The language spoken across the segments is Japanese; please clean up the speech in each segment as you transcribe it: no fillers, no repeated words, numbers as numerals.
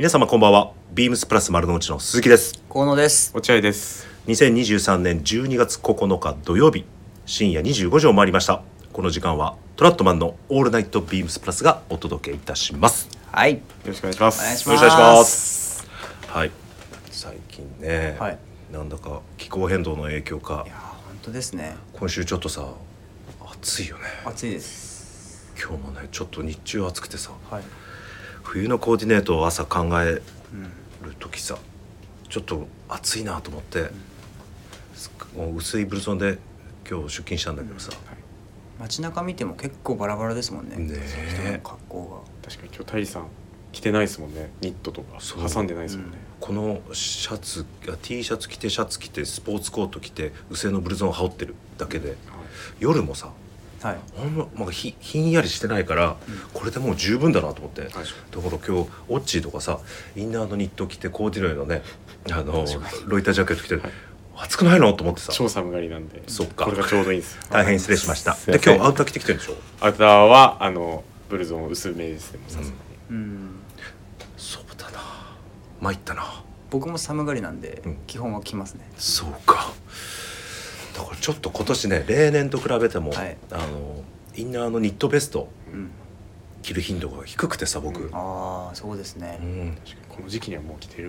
皆様こんばんは。BEAMS+丸の内の鈴木です。河野です。落合です。2023年12月9日土曜日、深夜25時を回りました。この時間はトラットマンのオールナイトBEAMS+がお届けいたします。はい。よろしくお願いします。よろしくお願いします。はい。最近ね、はい、なんだか気候変動の影響か。いや本当ですね。今週ちょっとさ、暑いよね。暑いです。今日もね、ちょっと日中暑くてさ。はい。冬のコーディネートを朝考えるときさ、ちょっと暑いなと思って、もう薄いブルゾンで今日出勤したんだけどさ、はい、街中見ても結構バラバラですもん ね人の格好が。確かに今日タイさん着てないですもんね。ニットとか挟んでないですもんね、うん、このシャツ T シャツ着てシャツ着てスポーツコート着て薄いのブルゾンを羽織ってるだけで、はい、夜もさ、はい、まあ、ひんやりしてないから、うん、これでもう十分だなと思って。だから今日オッチーとかさ、インナーのニット着てコーディネートのね、ロイタージャケット着て、はい、暑くないのと思ってさ。超寒がりなんで、そっか、これがちょうどいいんですよ。大変失礼しました。で今日アウター着てきてるでしょ。アウターはブルゾン薄めですね。もうさすがに、うん、そうだな、参ったな。僕も寒がりなんで、うん、基本は着ますね。そうか、だからちょっと今年ね、例年と比べても、はい、インナーのニットベスト、うん、着る頻度が低くてさ、僕、うん、ああそうですね、うん、確かにこの時期にはもう着て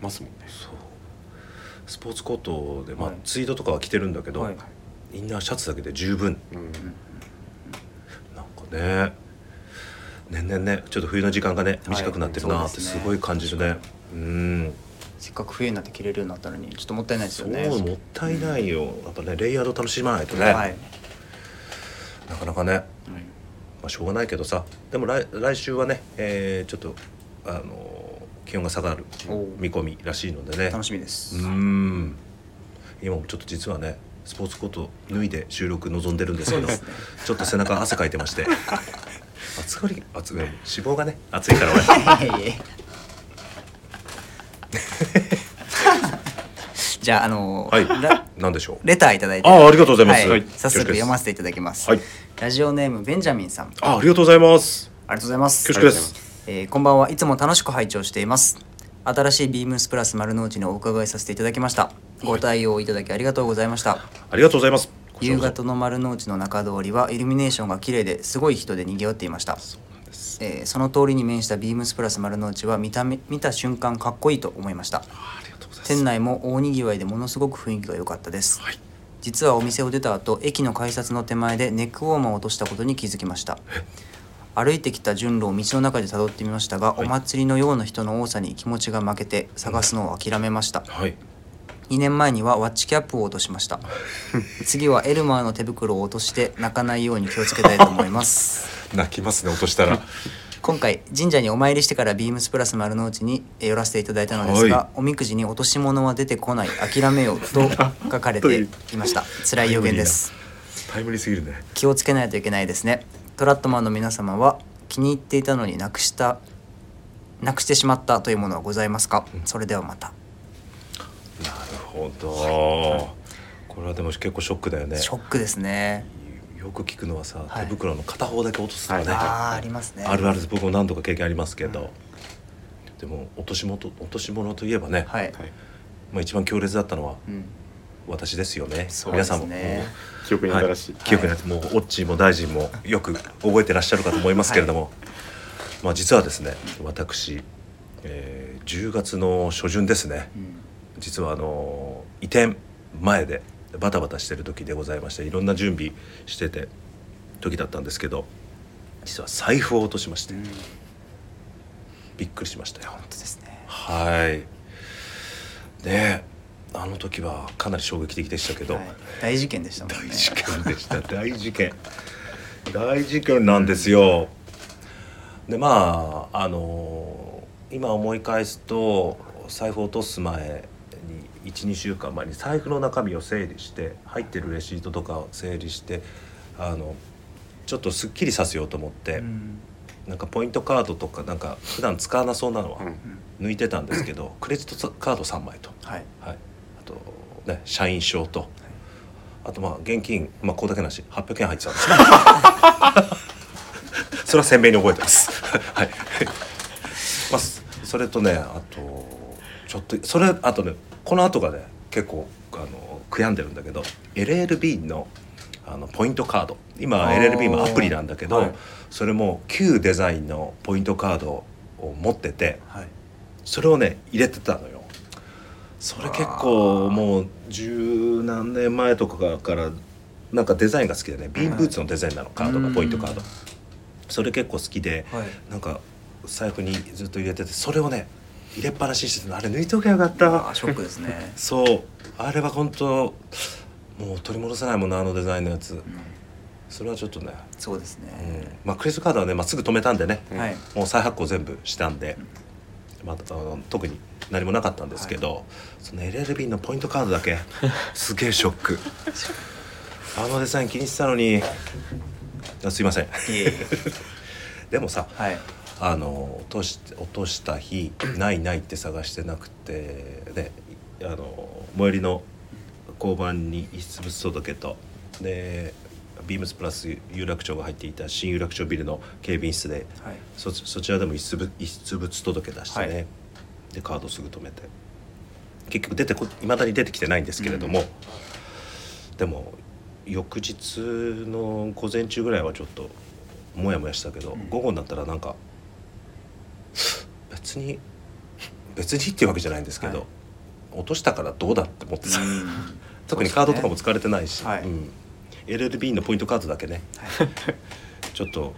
ますもんね。そうスポーツコートで、まあ、はい、ツイードとかは着てるんだけど、はい、インナーシャツだけで十分、うんうん、なんかね、年々ね、ちょっと冬の時間がね短くなってるなってすごい感じるね、はい、うん。せっかく冬になって着れるようになったのにちょっともったいないですよね。そう、もったいないよ、うん、やっぱねレイヤード楽しまないとね、はい、なかなかね、はい、まあ、しょうがないけどさ。でも 来週はね、ちょっと気温が下がる見込みらしいのでね、楽しみです。うん、今もちょっと実はねスポーツコート脱いで収録臨んでるんですけど、ね、ちょっと背中汗かいてまして暑がり、暑がり、脂肪がね暑いから俺じゃあはい、何でしょう。レターいただいて、ありがとうございます、はい、早速読ませていただきます、はい、ラジオネームベンジャミンさん、ありがとうございます。ありがとうございます。恐縮です、こんばんは。いつも楽しく拝聴しています。新しいBEAMS+丸の内にお伺いさせていただきました。ご対応いただきありがとうございました。ありがとうございます。夕方の丸の内の中通りはイルミネーションが綺麗ですごい人で賑わっていました。その通りに面したBEAMS+丸の内は見た瞬間かっこいいと思いました。ありがとうございます。店内も大にぎわいでものすごく雰囲気が良かったです、はい、実はお店を出た後、駅の改札の手前でネックウォーマーを落としたことに気づきました。歩いてきた順路を道の中でたどってみましたが、はい、お祭りのような人の多さに気持ちが負けて探すのを諦めました、うん、はい。2年前にはワッチキャップを落としました次はエルマーの手袋を落として泣かないように気をつけたいと思います泣きますね、落としたら今回神社にお参りしてからBEAMS+丸の内に寄らせていただいたのですが、はい、おみくじに落とし物は出てこない、諦めようと書かれていました辛い予言です。タイムリーすぎるね。気をつけないといけないですね。トラットマンの皆様は気に入っていたのになくしてしまったというものはございますか、うん、それではまた。なるほど、はい、これはでも結構ショックだよね。ショックですね。よく聞くのはさ、はい、手袋の片方だけ落とすとかね、ありますね。あるある、僕も何度か経験ありますけど、うん、でも落とし物といえばね、はい、まあ、一番強烈だったのは、うん、私ですよね。そうですね。皆さんも記憶に新しい、はい、記憶にもうオッチーも大臣もよく覚えてらっしゃるかと思いますけれども、はい、まあ、実はですね私、10月の初旬ですね、うん、実は移転前でバタバタしてる時でございまして、いろんな準備してて時だったんですけど、実は財布を落としまして、うん、びっくりしましたよ。本当ですね。はい。で、あの時はかなり衝撃的でしたけど、はい、大事件でしたもんね。大事件でした。大事件なんですよ。で、まあ今思い返すと、財布を落とす前に 1,2 週間前に財布の中身を整理して、入ってるレシートとかを整理して、ちょっとすっきりさせようと思って、うん、なんかポイントカードとかなんか普段使わなそうなのは抜いてたんですけど、うん、クレジットカード3枚と、はいはい、あと、ね、社員証と、はい、あとまあ現金、まあ、これだけなし800円入ってたんですそれは鮮明に覚えてます、はいまあそれとね、あとちょっとそれあとね、この後がね結構悔やんでるんだけど、 LL Bean のポイントカード、今 LL Bean もアプリなんだけど、はい、それも旧デザインのポイントカードを持ってて、はい、それをね入れてたのよ。それ結構もう十何年前とかからなんかデザインが好きでね、ビームブーツのデザインなの、カードが、ポイントカード、それ結構好きで、はい、なんか財布にずっと入れてて、それをね入れっぱなししてた、あれ抜いときゃよかった。ショックですね。そう、あれは本当もう取り戻せないもんな、あのデザインのやつ、うん、それはちょっとね、そうですね、うん、まあクレジットカードはね、まあ、すぐ止めたんでね、はい、もう再発行全部したんで、まあ、特に何もなかったんですけど、はい、その LL Bean のポイントカードだけすげえショックあのデザイン気にしてたのに、すいませんでもさ、はい、落とした日ないないって探してなくて、で最寄りの交番に遺物届けと、でBEAMS+有楽町が入っていた新有楽町ビルの警備員室で、はい、そちらでも遺物届け出してね、はい、でカードすぐ止めて、結局未だに出てきてないんですけれども、うん、でも翌日の午前中ぐらいはちょっとモヤモヤしたけど、うん、午後になったらなんか別にっていうわけじゃないんですけど、はい、落としたからどうだって思ってた、うん、特にカードとかも使われてないし、はい、うん、LL Beanのポイントカードだけね、はい、ちょっと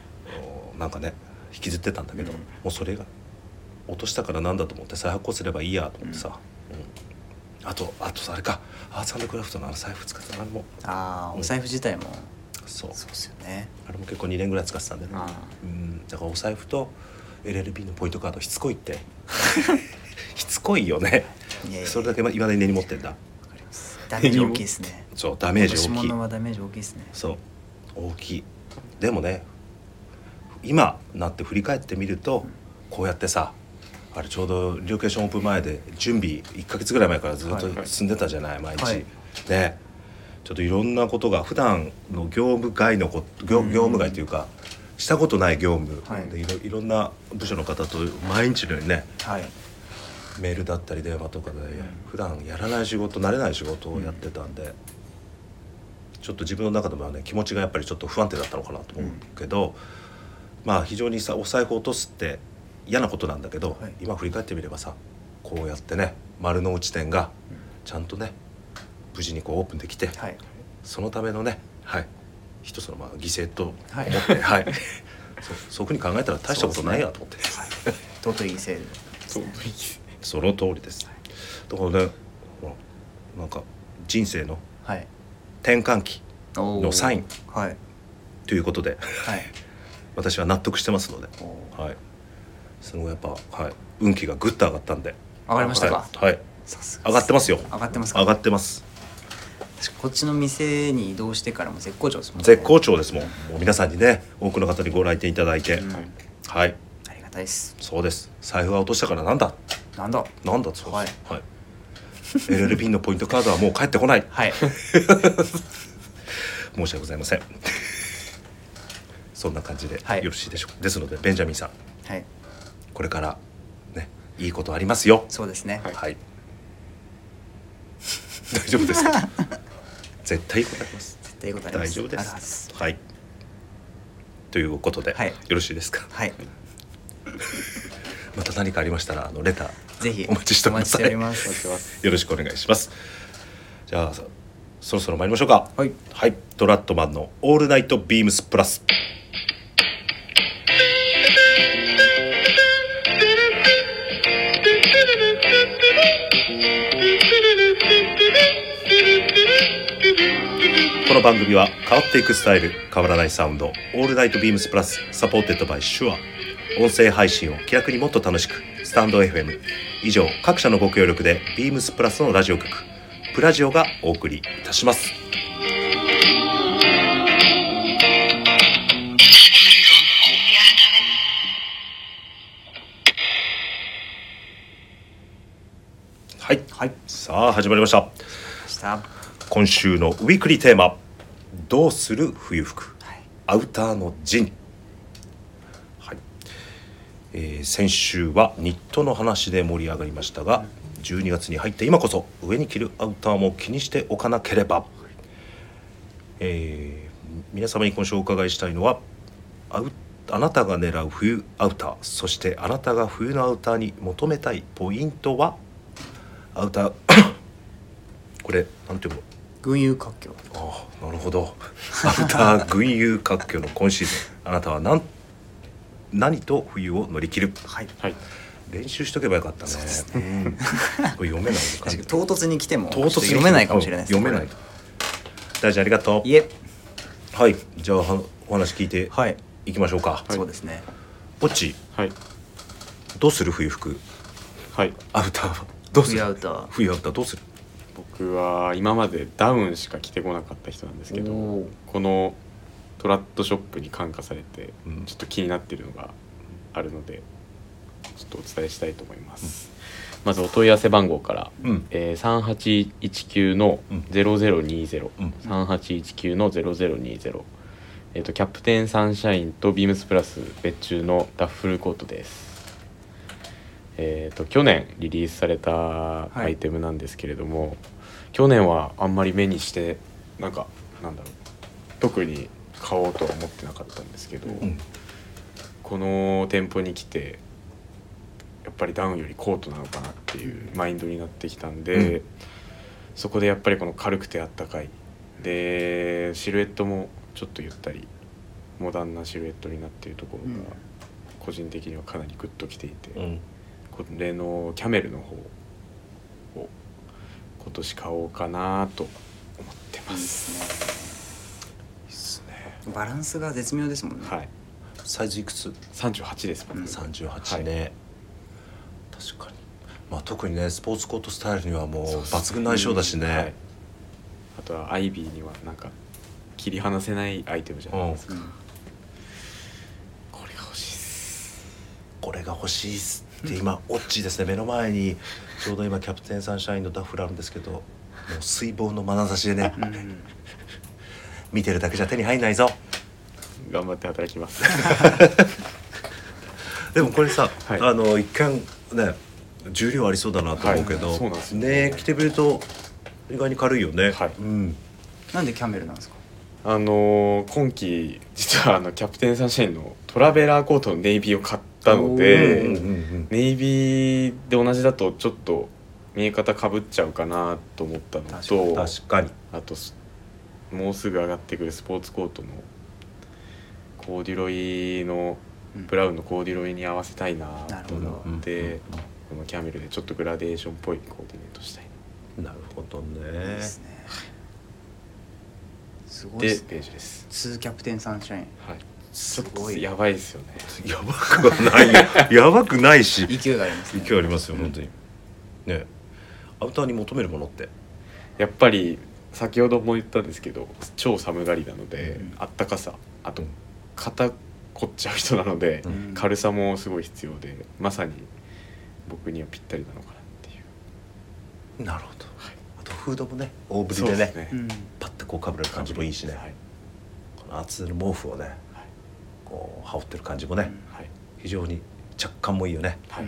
なんかね引きずってたんだけど、うん、もうそれが落としたからなんだと思って再発行すればいいやと思ってさ、うんうん、あとさ、あれか、アーツ&クラフトのあの財布使ってた、あれも、ああ、お財布自体も、うん、そうですよね、あれも結構2年ぐらい使ってたんでね、うん、だからお財布と LL Beanのポイントカードしつこいってしつこいよねそれだけいまだに根に持ってんだ。わかります。ダメージ大きいですねそう、ダメージ大きい、落とし物はダメージ大きいですね。そう、大きい。でもね、今なって振り返ってみると、うん、こうやってさ、あれちょうどリオケーションオープン前で準備1ヶ月ぐらい前からずっと進んでたじゃない、はいはい、毎日、はい、ね、ちょっといろんなことが普段の業務外というか、うん、したことない業務で、はい、いろんな部署の方と毎日のようにね、はい、メールだったり電話とかで、普段やらない仕事、慣れない仕事をやってたんで、うん、ちょっと自分の中でもね、気持ちがやっぱりちょっと不安定だったのかなと思うけど、うん、まあ非常にさ、お財布落とすって嫌なことなんだけど、はい、今振り返ってみればさ、こうやってね、丸の内店がちゃんとね、無事にこうオープンできて、はい、そのためのね、はい、一つのまあ犠牲と思って、はいはい、そういうふうに考えたら大したことないやと思って、尊い犠牲ですね。その通りです、はい、だからね、なんか人生の転換期のサイン、はい、ということで、はい、私は納得してますので、はい、すごいやっぱ、はい、運気がぐっと上がったんで。上がりましたか、はい、はい、上がってますよ。上がってますか、ね、上がってます。こっちの店に移動してからも絶好調ですもんね。絶好調ですもん。もう皆さんにね、多くの方にご来店いただいて、うん、はい、ありがたいです。そうです。財布は落としたからなんだそうです、はいはい、LL Beanのポイントカードはもう返ってこない、はい、申し訳ございませんそんな感じでよろしいでしょうか、はい、ですのでベンジャミンさん、はい、これからね、いいことありますよ。そうですね、はい、はい、大丈夫ですか絶対いいことあります。絶対いいことあります。大丈夫です。はい、ということで、はい、よろしいですか、はいまた何かありましたらレターぜひお待ちしております。よろしくお願いします。じゃあそろそろ参りましょうか。はい、はい、トラットマンのオールナイトビームスプラス。この番組は変わっていくスタイル、変わらないサウンド、オールナイトビームスプラス、サポーテッドバイシュア。音声配信を気楽にもっと楽しく、スタンド FM 以上各社のご協力で BEAMS+ のラジオ局プラジオがお送りいたします。はい、はい、さあ始まりました。今週のウィークリーテーマ、どうする冬服、はい、アウターの陣。先週はニットの話で盛り上がりましたが、12月に入って今こそ上に着るアウターも気にしておかなければ。皆様に今週お伺いしたいのは、あなたが狙う冬アウター、そしてあなたが冬のアウターに求めたいポイントは。アウターこれなんていうの、群雄割拠。ああ、なるほど。アウター群雄割拠の今シーズン、あなたは何と冬を乗り切る。はい、はい、練習しとけばよかったね。そうですね。これ読めない感じ。唐突に来ても読めないかもしれないですね。読めない。大臣ありがとう。いえ。はい、じゃあお話聞いていきましょうか。はい、そうですね。ぼっち、はい、どうする冬服。はい。アウターどうする。冬アウターどうする。僕は今までダウンしか着てこなかった人なんですけど、このトラッドショップに感化されてちょっと気になっているのがあるので、ちょっとお伝えしたいと思います。まずお問い合わせ番号から、3819-0020、3819-0020、キャプテンサンシャインとBEAMS+別注のダッフルコートです。去年リリースされたアイテムなんですけれども、はい、去年はあんまり目にしてなんだろう、特に買おうとは思ってなかったんですけど、この店舗に来てやっぱりダウンよりコートなのかなっていうマインドになってきたんで、そこでやっぱりこの軽くてあったかいで、シルエットもちょっとゆったりモダンなシルエットになっているところが、個人的にはかなりグッときていて、これのキャメルの方を今年買おうかなと思ってます。いいですね。バランスが絶妙ですもんね。はい、サイズいくつ？38ですもんね。38ね、はい、確かに、まあ、特にねスポーツコートスタイルにはもう抜群の相性だしね、はい、あとはアイビーにはなんか切り離せないアイテムじゃないですか。これが欲しいっすで今オッチですね。目の前にちょうど今キャプテンサンシャインのダッフルあるんですけど、もう水棒の眼差しでね見てるだけじゃ手に入んないぞ。頑張って働きますでもこれさ、はい、一見ね重量ありそうだなと思うけど、はい、そうなんですよね。着てみると意外に軽いよね。はい、なんでキャメルなんですか？今季実はキャプテンサンシャインのトラベラーコートのネイビーを買ったので、ネイビーで同じだとちょっと見え方かぶっちゃうかなと思ったのと、確かにあともうすぐ上がってくるスポーツコートのコーデュロイのブラウンのコーデュロイに合わせたいなと思って、このキャメルでちょっとグラデーションっぽいコーディネートしたいな。なるほどね。ですね。すごいですね。でページです。2キャプテンサンシャイン。はい。すごいやばいですよね。やばくはないよ。やばくないし。勢いがありますね。勢いありますよ本当に。ね、アウターに求めるものってやっぱり先ほども言ったんですけど、超寒がりなので、あったかさ、あと肩凝っちゃう人なので、軽さもすごい必要で、まさに僕にはぴったりなのかなっていう。なるほど。はい、あとフードもね、大ぶりでね、パッとこうかぶれる感じもいいしね。はい、この厚手の毛布をね。羽織ってる感じもね、非常に着感もいいよね。はい、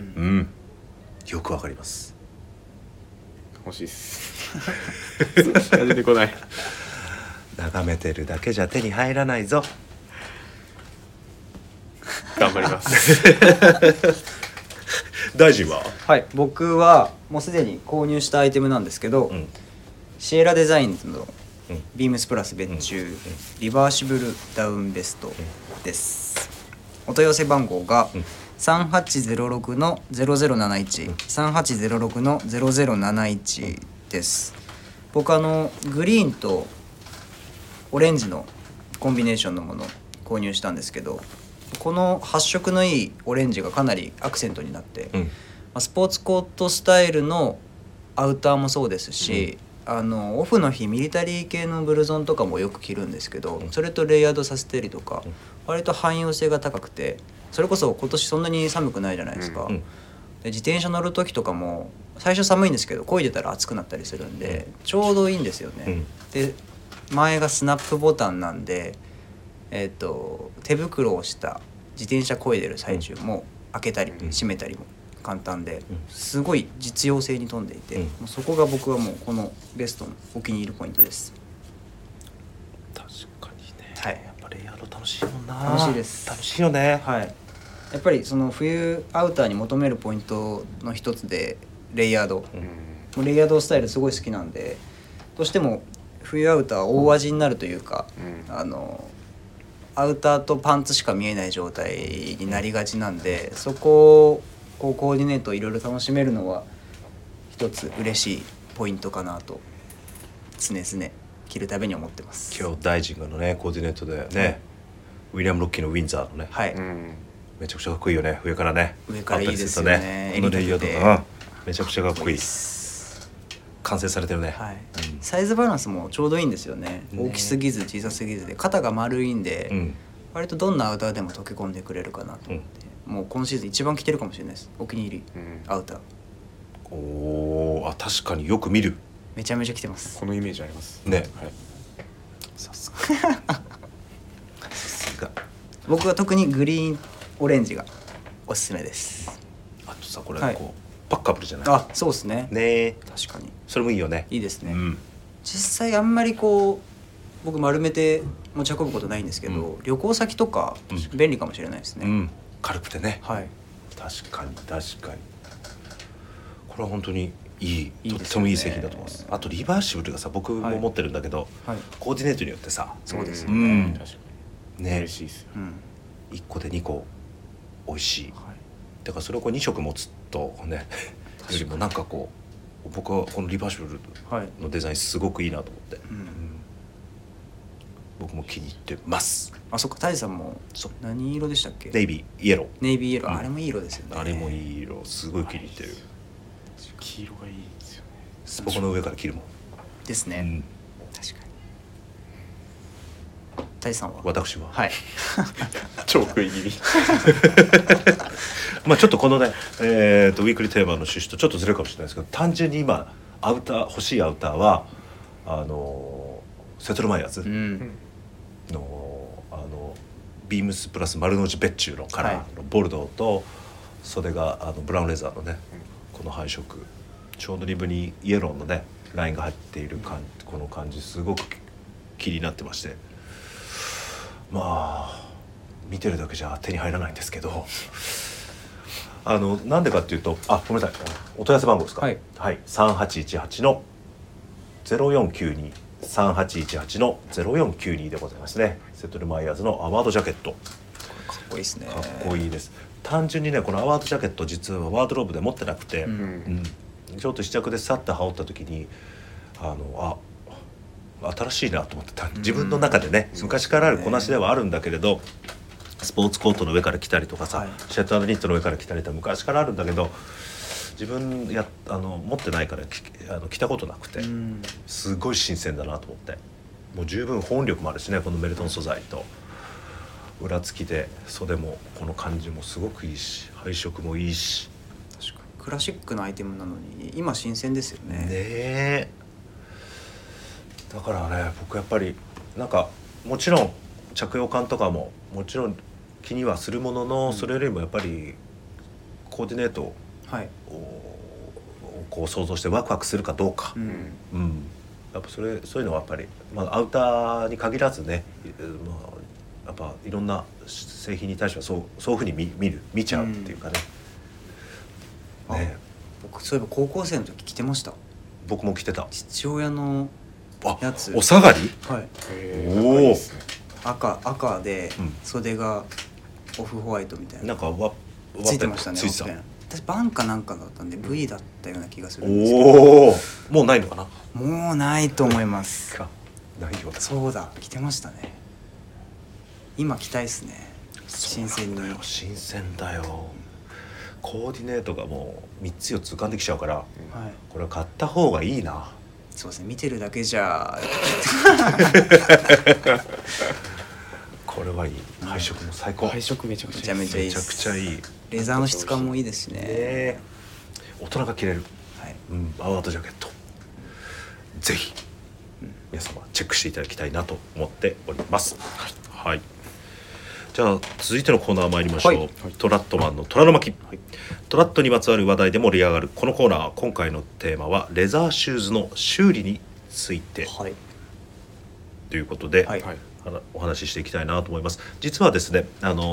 よくわかります。欲しいっす出てこない眺めてるだけじゃ手に入らないぞ。頑張ります大臣は？はい、僕はもうすでに購入したアイテムなんですけど、シエラデザインズのBEAMS+別注リバーシブルダウンベストです。お問い合わせ番号が 3806-0071、3806-0071 です。僕グリーンとオレンジのコンビネーションのものを購入したんですけど、この発色のいいオレンジがかなりアクセントになって、スポーツコートスタイルのアウターもそうですし、オフの日ミリタリー系のブルゾンとかもよく着るんですけど、それとレイヤードさせたりとか、割と汎用性が高くて、それこそ今年そんなに寒くないじゃないですか。で自転車乗る時とかも最初寒いんですけど、漕いでたら暑くなったりするんでちょうどいいんですよね。で前がスナップボタンなんで、手袋をした自転車漕いでる最中も開けたり閉めたりも簡単で、すごい実用性に富んでいて、もうそこが僕はもうこのベストのお気に入りポイントです。確かにね、はい、やっぱレイヤード楽しいもんな。楽しいです。楽しいよね、はい、やっぱりその冬アウターに求めるポイントの一つでレイヤード、もうレイヤードスタイルすごい好きなんで、どうしても冬アウターは大味になるというか、あのアウターとパンツしか見えない状態になりがちなんで、そこをこうコーディネートをいろいろ楽しめるのは一つ嬉しいポイントかなと常々着るたびに思ってます。今日大臣がのねコーディネートでね、ウィリアム・ロッキーのウィンザーのね、はい、めちゃくちゃかっこいいよね。上からね、上からいいですよね、このレイヤードがめちゃくちゃかっこいい、完成されてるね、はい、サイズバランスもちょうどいいんですよ ね。大きすぎず小さすぎずで、肩が丸いんで、割とどんなアウターでも溶け込んでくれるかなと思って、もう今シーズン一番着てるかもしれないです、お気に入り、アウター。おー、あ、確かによく見る。めちゃめちゃ着てます。このイメージありますね、はい、さすがさすが。僕は特にグリーンオレンジがおすすめです。あとさ、これこう、はい、パッカブルじゃない。あ、そうです ね。確かにそれもいいよね。いいですね、実際あんまりこう僕丸めて持ち運ぶことないんですけど、旅行先とか便利かもしれないですね、軽くてね、はい、確かに確かにこれは本当にいい、とってもいい製品だと思います。あとリバーシブルがさ、僕も持ってるんだけど、はい、コーディネートによってさ、そうですよね、確かにね、嬉しいですよ、1個で2個美味しい、だからそれをこう2色持つとねよりもなんかこう、僕はこのリバーシブルのデザインすごくいいなと思って、僕も気に入ってます。あ、そっか、タイさんも何色でしたっけ？ネイビーイエロー。ネイビーイエロー、あれもいい色ですよね。あれもいい色、すごい気に入ってる。黄色がいいですよね。スポコの上から着るもんですね、確かに。タイさんは？私は、はい超食い気味まあちょっとこのね、ウィークリーテーマの趣旨とちょっとずれるかもしれないですけど、単純に今アウター、欲しいアウターはセトルマイヤーズのBEAMS+丸の内ベッチューのカラーのボルドーと、袖がブラウンレザーのね、この配色、ちょうどリブにイエローのねラインが入っているこの感じすごく気になってまして、まあ見てるだけじゃ手に入らないんですけどなんでかっていうと、あ、ごめんなさい、お問い合わせ番号ですか、はい、はい、3818-0492 3818-0492 でございますね。セトルマイヤーズのアワードジャケット、かっこいいですね。かっこいいです。単純にね、このアワードジャケット実はワードローブで持ってなくて、ちょっと試着でさっと羽織った時に新しいなと思ってた。自分の中でね、昔からあるこなしではあるんだけれど、スポーツコートの上から着たりとかさ、シャツ&ニットの上から着たりとか昔からあるんだけど、自分持ってないから着たことなくて、すごい新鮮だなと思って、もう十分保温力もあるしね、このメルトン素材と裏付きで、袖もこの感じもすごくいいし、配色もいいし、確かにクラシックなアイテムなのに今新鮮ですよね。ねえ、だからね、僕やっぱりなんか、もちろん着用感とかももちろん気にはするものの、それよりもやっぱりコーディネートをこう想像してワクワクするかどうか、やっぱそういうのはやっぱり、アウターに限らずね、やっぱいろんな製品に対してはそういう風に見ちゃうっていうかね、ね、僕そういえば高校生の時着てました。僕も着てた、父親のやつ。お下がり、はい、おいいですね、赤で、袖がオフホワイトみたいな、なんかついてましたね。私バンかなんかだったんで V だったような気がするんですけど、もうないのかな。もうないと思います。ないよ、そうだ、着てましたね。今着たいっすね、新鮮に。新鮮だよ。コーディネートがもう3つ4つ浮かんできちゃうから、これは買った方がいいな。そうですね、見てるだけじゃこれはいい。配色も最高。配色めちゃくちゃいい。レザーの質感もいいですしね。大人が着れる、アワードジャケット、ぜひ皆様チェックしていただきたいなと思っております。はい、じじゃあ続いてのコーナー参りましょう、はい、トラットマンの虎の巻、はい、トラットにまつわる話題で盛り上がるこのコーナー、今回のテーマはレザーシューズの修理について、はい、ということで、はい、お話ししていきたいなと思います。実はですね、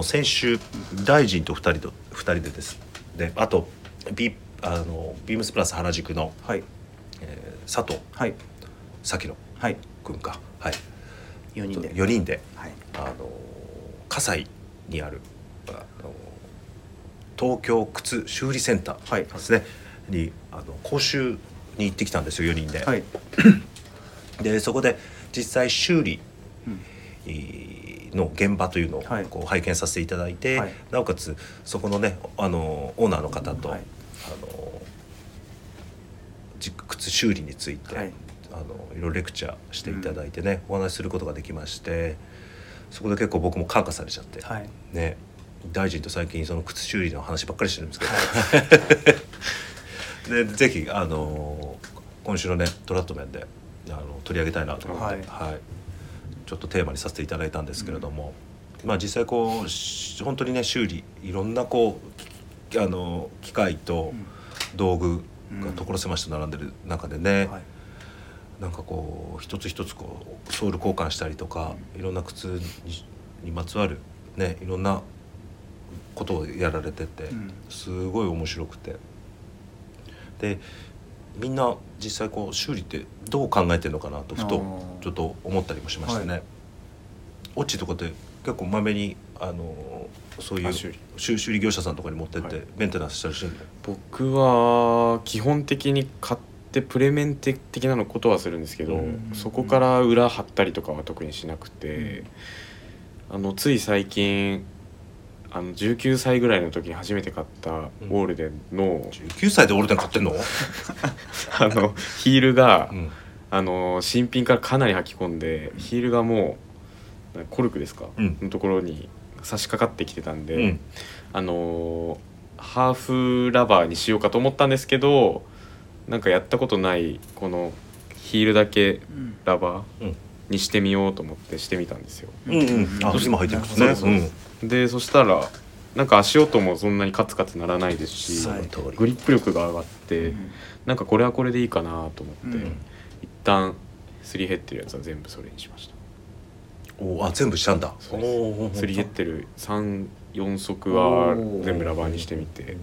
先週大臣と2人でですね、あとBEAMS+原宿の、はい、佐藤、はい、咲野君か、はい、4人で、はい、葛西にある東京靴修理センターですね、はい、に講習に行ってきたんですよ、4人で、はい、でそこで実際修理の現場というのをこう拝見させていただいて、はい、なおかつそこのね、オーナーの方と、はい、靴修理について、はい、いろいろレクチャーしていただいてね、お話しすることができまして、そこで結構僕も感化されちゃって、はい、ね、大臣と最近その靴修理の話ばっかりしてるんですけど、はい、でぜひ今週のねトラットマンで取り上げたいなと思って、はいはい、ちょっとテーマにさせていただいたんですけれども、うん、まあ、実際こう本当にね修理、いろんなこう機械と道具が所狭しと並んでる中でね、うん、はい、なんかこう一つ一つこうソール交換したりとか、いろんな靴にまつわるね、いろんなことをやられてて、すごい面白くて、でみんな実際こう修理ってどう考えてるのかなとふとちょっと思ったりもしましてね、オッチとかって結構まめにそういう修理業者さんとかに持ってってメンテナンスしたりしてるんだよ。僕は基本的に買ってプレメンテ的なのことはするんですけど、そこから裏貼ったりとかは特にしなくて、つい最近19歳ぐらいの時に初めて買ったオールデンの、19歳でオールデン買ってんのヒールが、うん、新品からかなり履き込んで、ヒールがもうコルクですか、うん、のところに差し掛かってきてたんで、うん、ハーフラバーにしようかと思ったんですけど、なんかやったことないこのヒールだけラバーにしてみようと思ってしてみたんですよ、うんうんうん、あ、今履いてるんですね。でそしたらなんか足音もそんなにカツカツならないですし、グリップ力が上がって、うん、なんかこれはこれでいいかなと思って、うん、一旦すり減ってるやつは全部それにしました。お、あ、全部したんだ。すり減ってる 3,4 足は全部ラバーにしてみてっ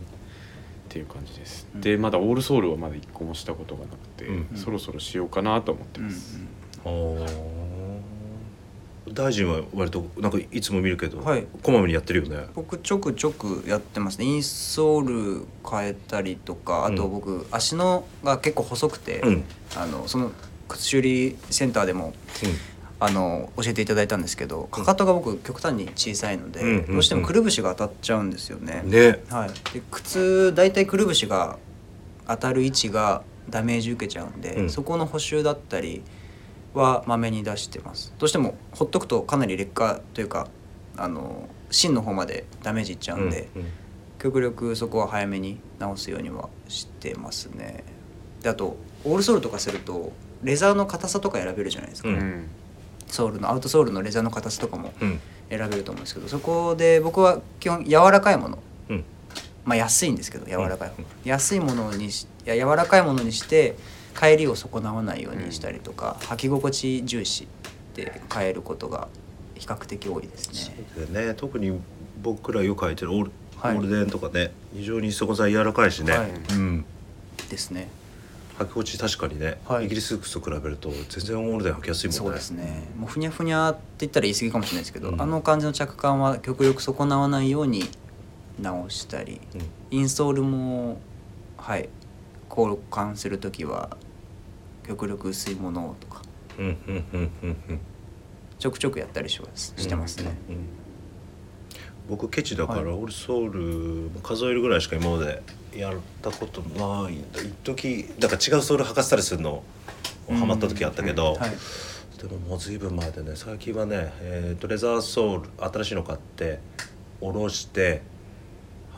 ていう感じです、うん、でまだオールソールはまだ1個もしたことがなくて、うん、そろそろしようかなと思ってます、うんうん、はい。大臣は割となんかいつも見るけど、はい、こまめにやってるよね。僕ちょくちょくやってますね。インソール変えたりとか、あと僕、うん、足のが結構細くて、うん、その靴修理センターでも、うん、教えていただいたんですけど、かかとが僕極端に小さいので、うんうんうん、どうしてもくるぶしが当たっちゃうんですよね、ね、はい、で靴大体くるぶしが当たる位置がダメージ受けちゃうんで、うん、そこの補修だったりはまめに出してます。どうしてもほっとくとかなり劣化というか芯の方までダメージいっちゃうんで、うんうん、極力そこは早めに直すようにはしてますね。であとオールソールとかするとレザーの硬さとか選べるじゃないですか、うん、ソールのアウトソールのレザーの硬さとかも選べると思うんですけど、そこで僕は基本柔らかいもの、うん、まあ安いんですけど柔らかい方、うん、安いものに柔らかいものにして帰りを損なわないようにしたりとか、うん、履き心地重視で変えることが比較的多いですね。そうだね、特に僕らよく履いてるはい、オールデンとかね、非常に底材柔らかいしね、はい、うん、ですね。履き心地確かにね、はい、イギリス靴と比べると全然オールデン履きやすいもんね。そうですね、もうふにゃふにゃって言ったら言い過ぎかもしれないですけど、うん、感じの着感は極力損なわないように直したり、うん、インソールもはい交換するときは極力薄いものとか、うんうんうんうんうん、ちょくちょくやったりしてますね、うんうんうん、僕ケチだから、はい、オールソール数えるぐらいしか今までやったことない。一時だから違うソール履かせたりするの、うん、ハマった時あったけど、うんうん、はい、でももう随分前でね、最近はね、レザーソール新しいの買って下ろして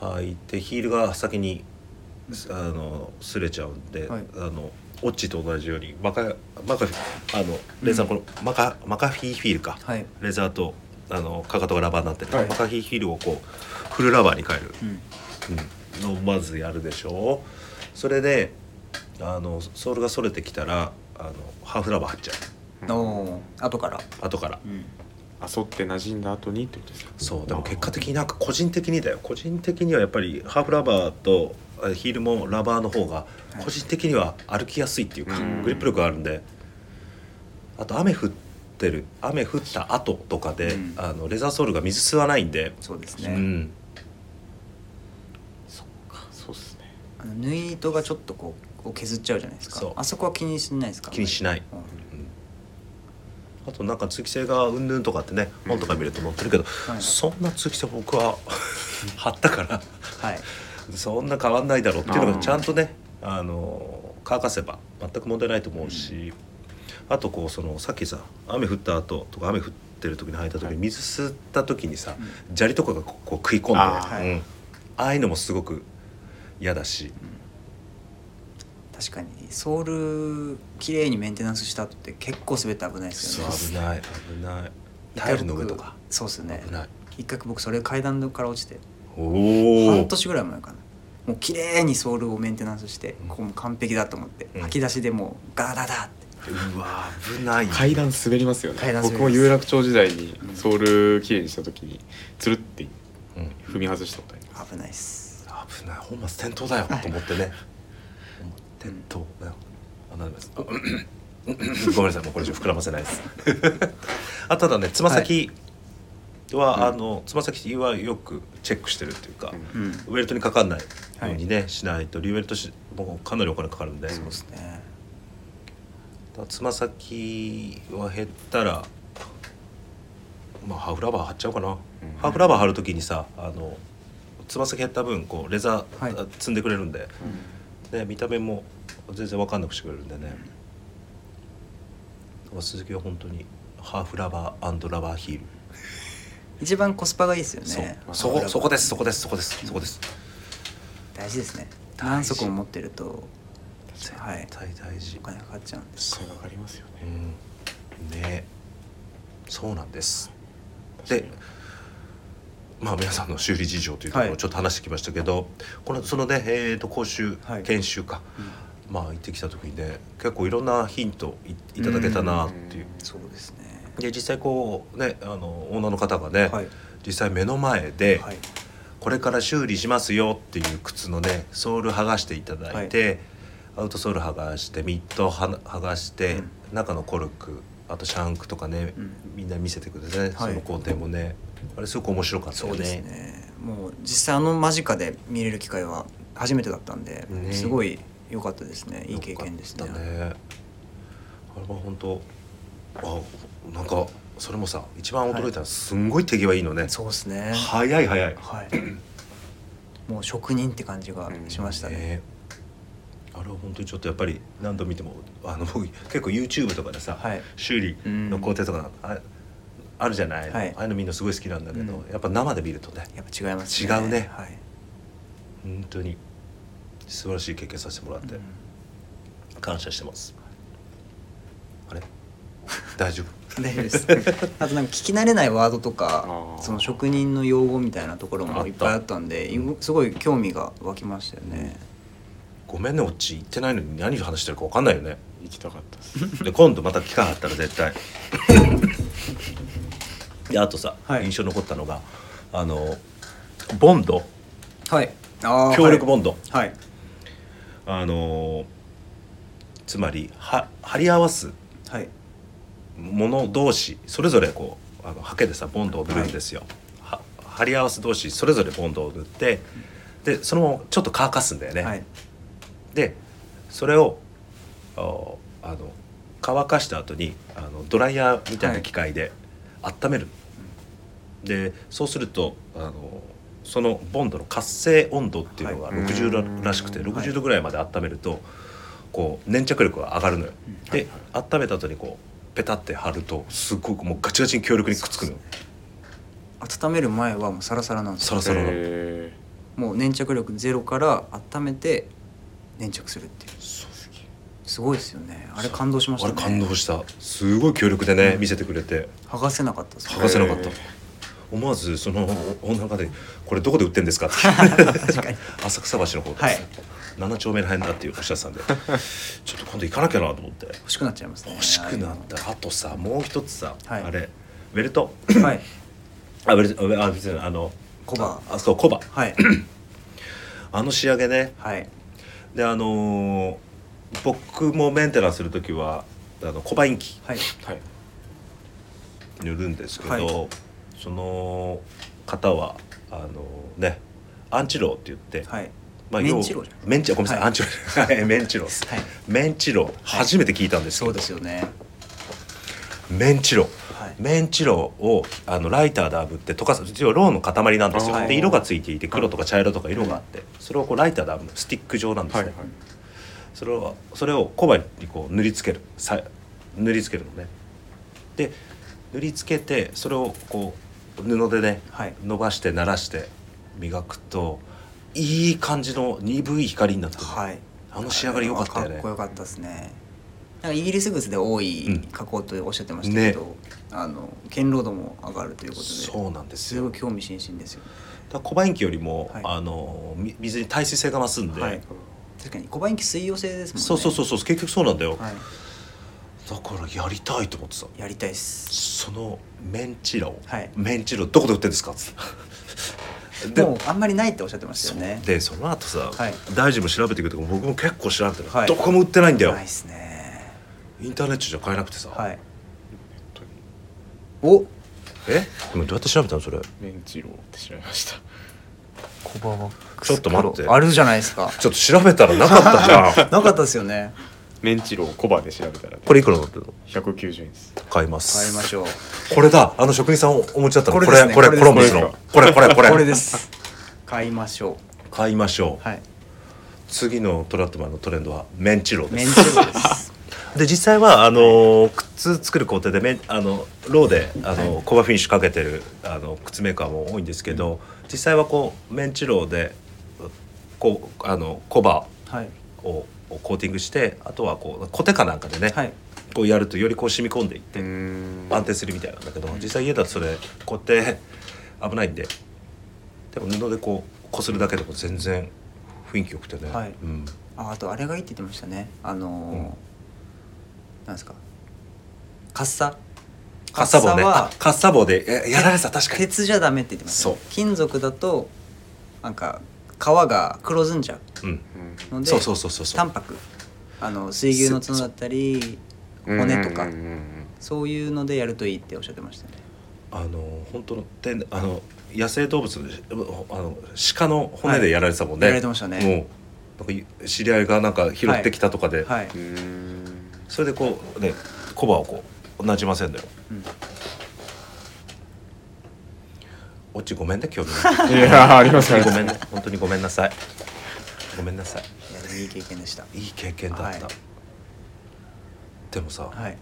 履いて、ヒールが先に擦れちゃうんで、はい、オッチと同じようにマカフィーフィールか、はい、レザーとかかとがラバーになってる、はい、赤いヒールをこうフルラバーに変える、うんうん、のまずやるでしょ。それでソールが反れてきたらハーフラバー貼っちゃう、うん、後から、うん、反って馴染んだ後にってことですか。そうでも結果的になんか個人的にはやっぱりハーフラバーとヒールもラバーの方が個人的には歩きやすいっていうか、うん、グリップ力があるんで。あと雨降った後とかで、うん、レザーソールが水吸わないんで。そうですね、うん、そっかそうですね。縫い糸がちょっとこう削っちゃうじゃないですか。そうあそこは気にしないですか。気にしない、うんうん、あとなんか通気性がうんぬんとかってね本とか見ると載ってるけど、うんはい、そんな通気性僕は貼ったから、はい、そんな変わんないだろうっていうのがちゃんとね乾かせば全く問題ないと思うし、うんあとこうさっきさ雨降った後とか雨降ってる時に履いた時に水吸った時にさ、はい、砂利とかがこう食い込んで うん、ああいうのもすごく嫌だし、うん、確かにソール綺麗にメンテナンスした後って結構滑って危ないですよね。そう危ないタイルの上とか。そうですよね。危ない。一回僕それ階段から落ちて半年ぐらい前かな。もう綺麗にソールをメンテナンスして、うん、ここも完璧だと思って、うん、吐き出しでもうガーダーって。うわ危ない。階段滑りますよね。僕も有楽町時代にソールきれいにしたときにつるって踏み外したことあります、うん、危ないっす。危ない本末転倒だよと思ってね、はい、転倒だよ。ごめんなさいもうこれ以上膨らませないですあただねつま先はよくチェックしてるっていうか、うん、ウェルトにかかんないようにね、はい、しないとリウェルトもうかなりお金かかるんで。そうですね。つま先は減ったら、まあ、ハーフラバー貼っちゃおうかな、うん、ハーフラバー貼るときにさつま先減った分こうレザー、はい、積んでくれるんで、うん、で見た目も全然分かんなくしてくれるんでね、うん、鈴木は本当にハーフラバー&ラバーヒール一番コスパがいいですよね。そこです、大事ですね。何足も持ってると絶対大事、はい、お金かかっちゃうんです。かかりますよね、うん、ねそうなんです。でまあ皆さんの修理事情というところをちょっと話してきましたけど、はい、このね講習、はい、研修か、うん、まあ行ってきた時にね結構いろんなヒント いただけたなっていう。そうですね。で実際こうねオーナーの方がね、はい、実際目の前で、はい、これから修理しますよっていう靴のねソール剥がしていただいて、はいアウトソール剥がしてミッド剥がして、うん、中のコルクあとシャンクとかね、うん、みんな見せてくれてね、はい、その工程もねあれすごく面白かったよね。そうですね。もう実際間近で見れる機会は初めてだったんで、ね、すごい良かったですね。いい経験ですね。よかったね。あれは本当なんかそれもさ一番驚いたのは、はい、すんごい手際いいのね。そうですね。早い、はい、もう職人って感じがしましたね、あれは本当にちょっとやっぱり何度見ても僕結構 YouTube とかでさ、はい、修理の工程とかあるじゃない、はい、ああいうのみんなすごい好きなんだけど、うん、やっぱ生で見るとねやっぱ違いますね。違うね、はい、本当に素晴らしい経験させてもらって、うん、感謝してます。あれ大丈夫大丈夫ですあとなんか聞き慣れないワードとかその職人の用語みたいなところもいっぱいあったんで、うん、すごい興味が湧きましたよね、うんごめんね、オッチ行ってないのに何話してるか分かんないよね。行きたかったですで今度また期間あったら絶対であとさ、はい、印象残ったのがボンド、はい、強力ボンド、はい、つまり貼り合わすもの同士それぞれこうハケでさボンドを塗るんですよ、はい、貼り合わす同士それぞれボンドを塗ってでそのままちょっと乾かすんだよね、はいでそれを乾かした後にドライヤーみたいな機械で温める、はい、でそうするとそのボンドの活性温度っていうのが60らしくて、はい、60度ぐらいまで温めると、はい、こう粘着力が上がるのよ、はい、で温めた後にこうペタって貼るとすごくもうガチガチに強力にくっつくの。温める前はもうサラサラなんですよ。サラサラもう粘着力ゼロから温めて粘着するっていう。すごいですよね。あれ感動しましたね。あれ感動した。すごい協力でね、うん、見せてくれて。剥がせなかったです。剥がせなかった。思わずその女の方でこれどこで売ってんですかって浅草橋の方です、はい、7丁目の辺だっていうおっしゃってたんでちょっと今度行かなきゃなと思って欲しくなっちゃいますね。欲しくなった。あとさもう一つさ、はい、あれベルト、はい、あベルトあ別にあのコバあそうコバ、はい、あの仕上げね、はい、で僕もメンテナンスするときはコバインキ塗るんですけど、はい、その方はねアンチローって言って、はいまあ、メンチローじゃないですか。ごめんなさい、はい、アンチローメンチロー、はい、メンチロー初めて聞いたんですけど、はい、そうですよねメンチロー、はい、メンチローをライターで炙って溶かす実はローの塊なんですよ、はい、で色がついていて黒とか茶色とか色があって、はい、それをこうライターで炙るスティック状なんですね、はいはい、それをコバにこう塗りつけるのね。で塗りつけてそれをこう布でね、はい、伸ばして慣らして磨くといい感じの鈍い光になって、はい、あの仕上がり良かったよね。かっこよかったですね。なんかイギリス靴で多い加工とおっしゃってましたけど、うんね、堅牢度も上がるということでそうなんですよ。すごい興味津々ですよ、ね、だコバインキよりも、はい、水に耐水性が増すんで、はい、確かにコバインキ水溶性ですもんね。そう結局そうなんだよ、はい、だからやりたいと思ってさ。やりたいっす。そのメンチロ、はい、メンチロどこで売ってるんですかってでもあんまりないっておっしゃってましたよね。でその後さ、はい、大臣も調べてくるとか僕も結構調べてる、はい、どこも売ってないんだよ。ないっすね。インターネットじゃ買えなくてさ、はい、お今どうやって調べたのそれ。メンチロって調べました。コバはちょっと待ってあるじゃないですか。ちょっと調べたらなかったじゃんなかったですよね。メンチローコバで調べたら、ね、これいくらだったの？190円です。買います。買いましょう。これだ職人さんお持ちだったの。これです。買いましょう、はい、次のトラットマンのトレンドはメンチローです。メンチローですで実際は靴作る工程でローでコバフィニッシュかけてる靴メーカーも多いんですけど、実際はこうメンチローでこうコバをコーティングして、あとはこうコテかなんかでね、はい、こうやるとよりこう染み込んでいって安定するみたいなんだけど、実際家だとそれコテ危ないんで、でも布でこうこするだけでも全然雰囲気よくてね、はいうん、あとあれがいいって言ってましたね。なんですかカッサ棒ね。カッサ棒でやられた。確かに鉄じゃダメって言ってました、ね、そう金属だとなんか皮が黒ずんじゃうので、淡白水牛の角だったり骨とかそういうのでやるといいっておっしゃってましたね。本当の野生動物鹿の骨でやられてたもんね、はい、やられてましたね。もうなんか知り合いがなんか拾ってきたとかで、はいはい、それでこうねコバをこうなじませんだよ、うんオッチごめんね今日。いやありますから。ごめんね本当にごめんなさい。いい経験でした。いい経験だった。はい、でもさ、はい、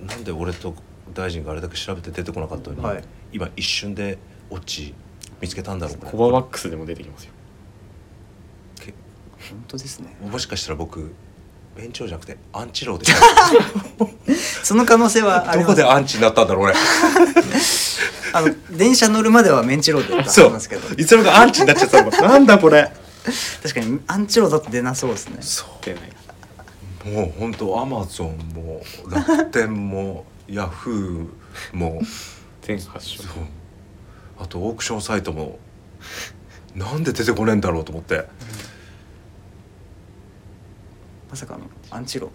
なんで俺と大臣があれだけ調べて出てこなかったのに、はい、今一瞬でオッチ見つけたんだろう。コバワックスでも出てきますよ。本当ですね。もしかしたら僕勉強じゃなくてアンチローでその可能性はあります。どこでアンチになったんだろう俺。電車乗るまではメンチローだったんですけど、いつもがアンチになっちゃったもんなんだこれ。確かにアンチローだって出なそうですね。そうもうほんとアマゾンも楽天もヤフーも全発祥、あとオークションサイトもなんで出てこねえんだろうと思って、うん、まさかのアンチロー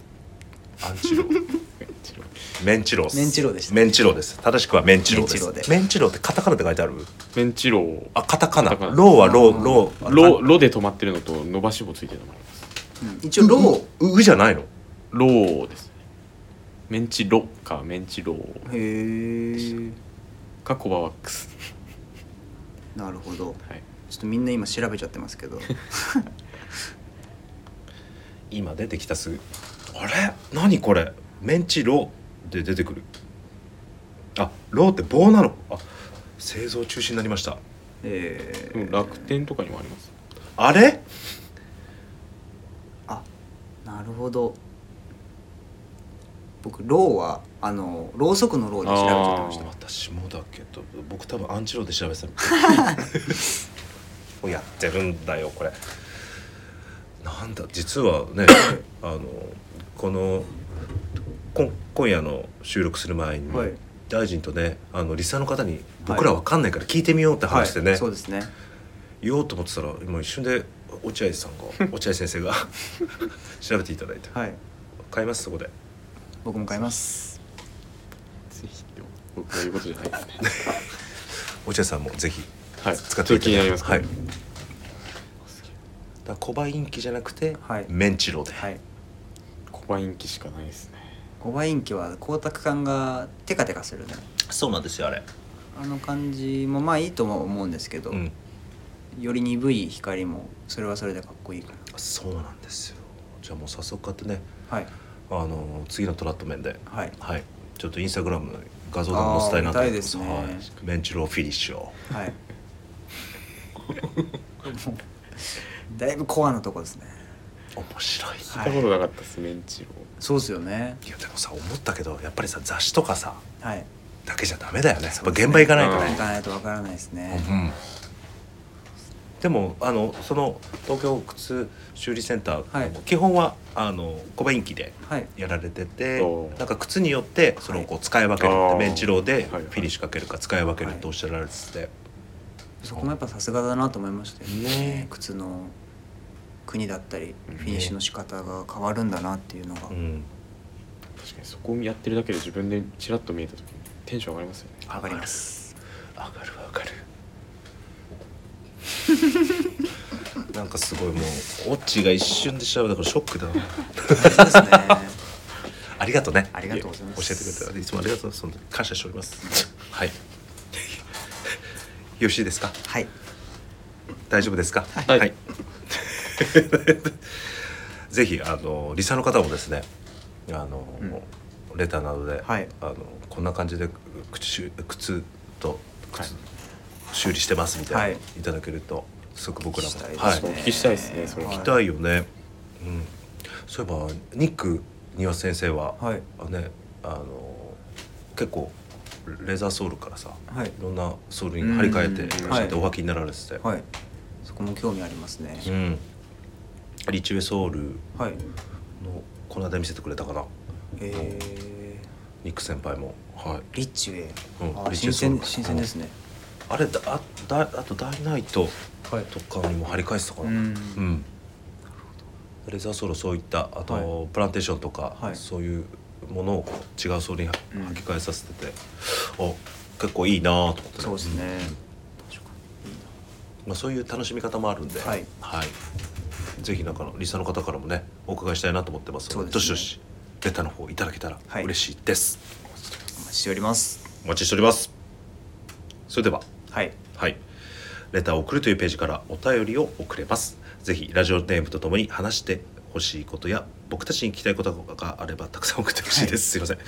メンチローです。正しくはメンチローです。メンチローってカタカナって書いてある。メンチローあカタカナローはローで止まってるのと伸ばし棒ついてるのもあります、うん、一応ローうじゃないのローですね。メンチロかメンチローへかコバワックスなるほど、はい、ちょっとみんな今調べちゃってますけど今出てきたすぐあれ何これメンチローで出てくる。あ、ローって棒なの。あ、製造中止になりました。楽天とかにもあります。あれ？あ、なるほど。僕ローはろうそくのローで調べちゃってました。私もだけど僕多分アンチローで調べてたやってるんだよこれ。なんだ実はね今夜の収録する前に、はい、大臣とねリスナーの方に僕ら分かんないから聞いてみようって話でね、はいはい、そうですね言おうと思ってたら今一瞬で落合先生が調べていただいて、はい、買います。そこで僕も買います。ぜひ僕は言うことじゃないですね落合さんもぜひ使っていただいて、はい、気になりますか、はい、だコバインキじゃなくて、はい、メンチロで、はい、コバインキしかないですね。コバインキは光沢感がテカテカするね。そうなんですよ。あの感じもまあいいとも思うんですけど、うん、より鈍い光もそれはそれでかっこいいかな。そうなんですよ。じゃあもう早速買ってね、はい、次のトラット面で、はいはい、ちょっとインスタグラムの画像でも載せたいなと思います、はい、メンチロフィニッシュを、はい、だいぶコアなとこですね。面白い。聞いたことなかったです、メンチロ。そうですよね。いやでもさ思ったけどやっぱりさ雑誌とかさ、はい、だけじゃダメだよね。やっぱ現場行かないとね。行かないとわからないですね。うん、でもその東京靴修理センター、はい、基本はコバインキでやられてて、はい、なんか靴によってそのこう使い分けるって、はい、メンチローでフィニッシュかけるか使い分けるとおっしゃられてて、はい、そこもやっぱさすがだなと思いましたよね。靴の国だったりフィニッシュの仕方が変わるんだなっていうのが、うん、確かにそこをやってるだけで自分でチラッと見えた時にテンション上がりますよね。上がります。上がるなんかすごいもうオッチが一瞬で調べたからショックだなです、ね、ありがとうね。ありがとうございます。教えてくれていつもありがとう。その感謝しておりますはいよろしいですか。はい。大丈夫ですか。はい、はいぜひリサの方もですねレターなどで、はい、こんな感じで靴と修理してますみたいな、はい、いただけるとすごく僕らもお聞きしたいですね。それ聞きたいよね、うん、そういえばニック庭先生は、はいね、結構レザーソールからさ、はい、いろんなソールに張り替えてらっしゃってお履きになられてて、はいはい、そこも興味ありますね、うんリチウェソールのこの間見せてくれたかな、ニック先輩も、はい、リチウェ、うん、あ新鮮ですね。あれだ あとダイナイトとかにも張り返したかな、はいうんうん、レザーソールそういったあと、はい、プランテーションとか、はい、そういうものを違うソールに履き替えさせてて、うん、結構いいなと思って、ね、そうですね、うん、確かにいいな、まあ、そういう楽しみ方もあるんで、はいはいぜひなんかリスナーの方からもねお伺いしたいなと思ってますので、どしどしレターの方いただけたら嬉しいです、はい、お待ちしております。お待ちしております。それでは、はいはい、レターを送るというページからお便りを送れます。ぜひラジオネームとともに話してほしいことや僕たちに聞きたいことがあればたくさん送ってほしいです、はい、すいません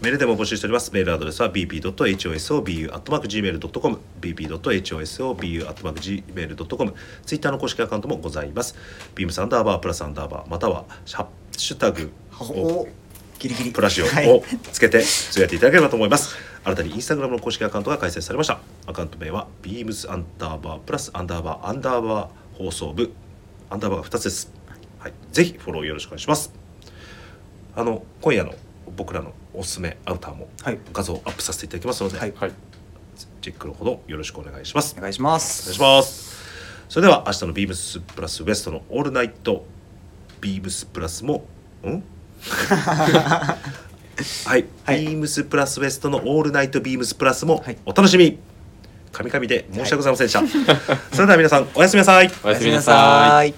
メールでも募集しております。メールアドレスは bp.hosobu@gmail.com bp.hosobu@gmail.com ツイッターの公式アカウントもございます。 beams_+_ またはハッシュタグをギリギリプラシオをつけてつぶやいていただければと思います、はい、新たにインスタグラムの公式アカウントが開設されました。アカウント名は beams_+_ アンダーバーが2つです、はい、ぜひフォローよろしくお願いします。今夜の僕らのおすすめアウターも画像をアップさせていただきますので、はいはい、チェックのほどよろしくお願いします。お願いします。お願いします。それでは明日のビームスプラスウエストのオールナイトビームスプラスもはい、はい、ビームスプラスウエストのオールナイトビームスプラスもお楽しみ。カミカミで申し訳ございませんでした、はい、それでは皆さんおやすみなさい。おやすみなさい。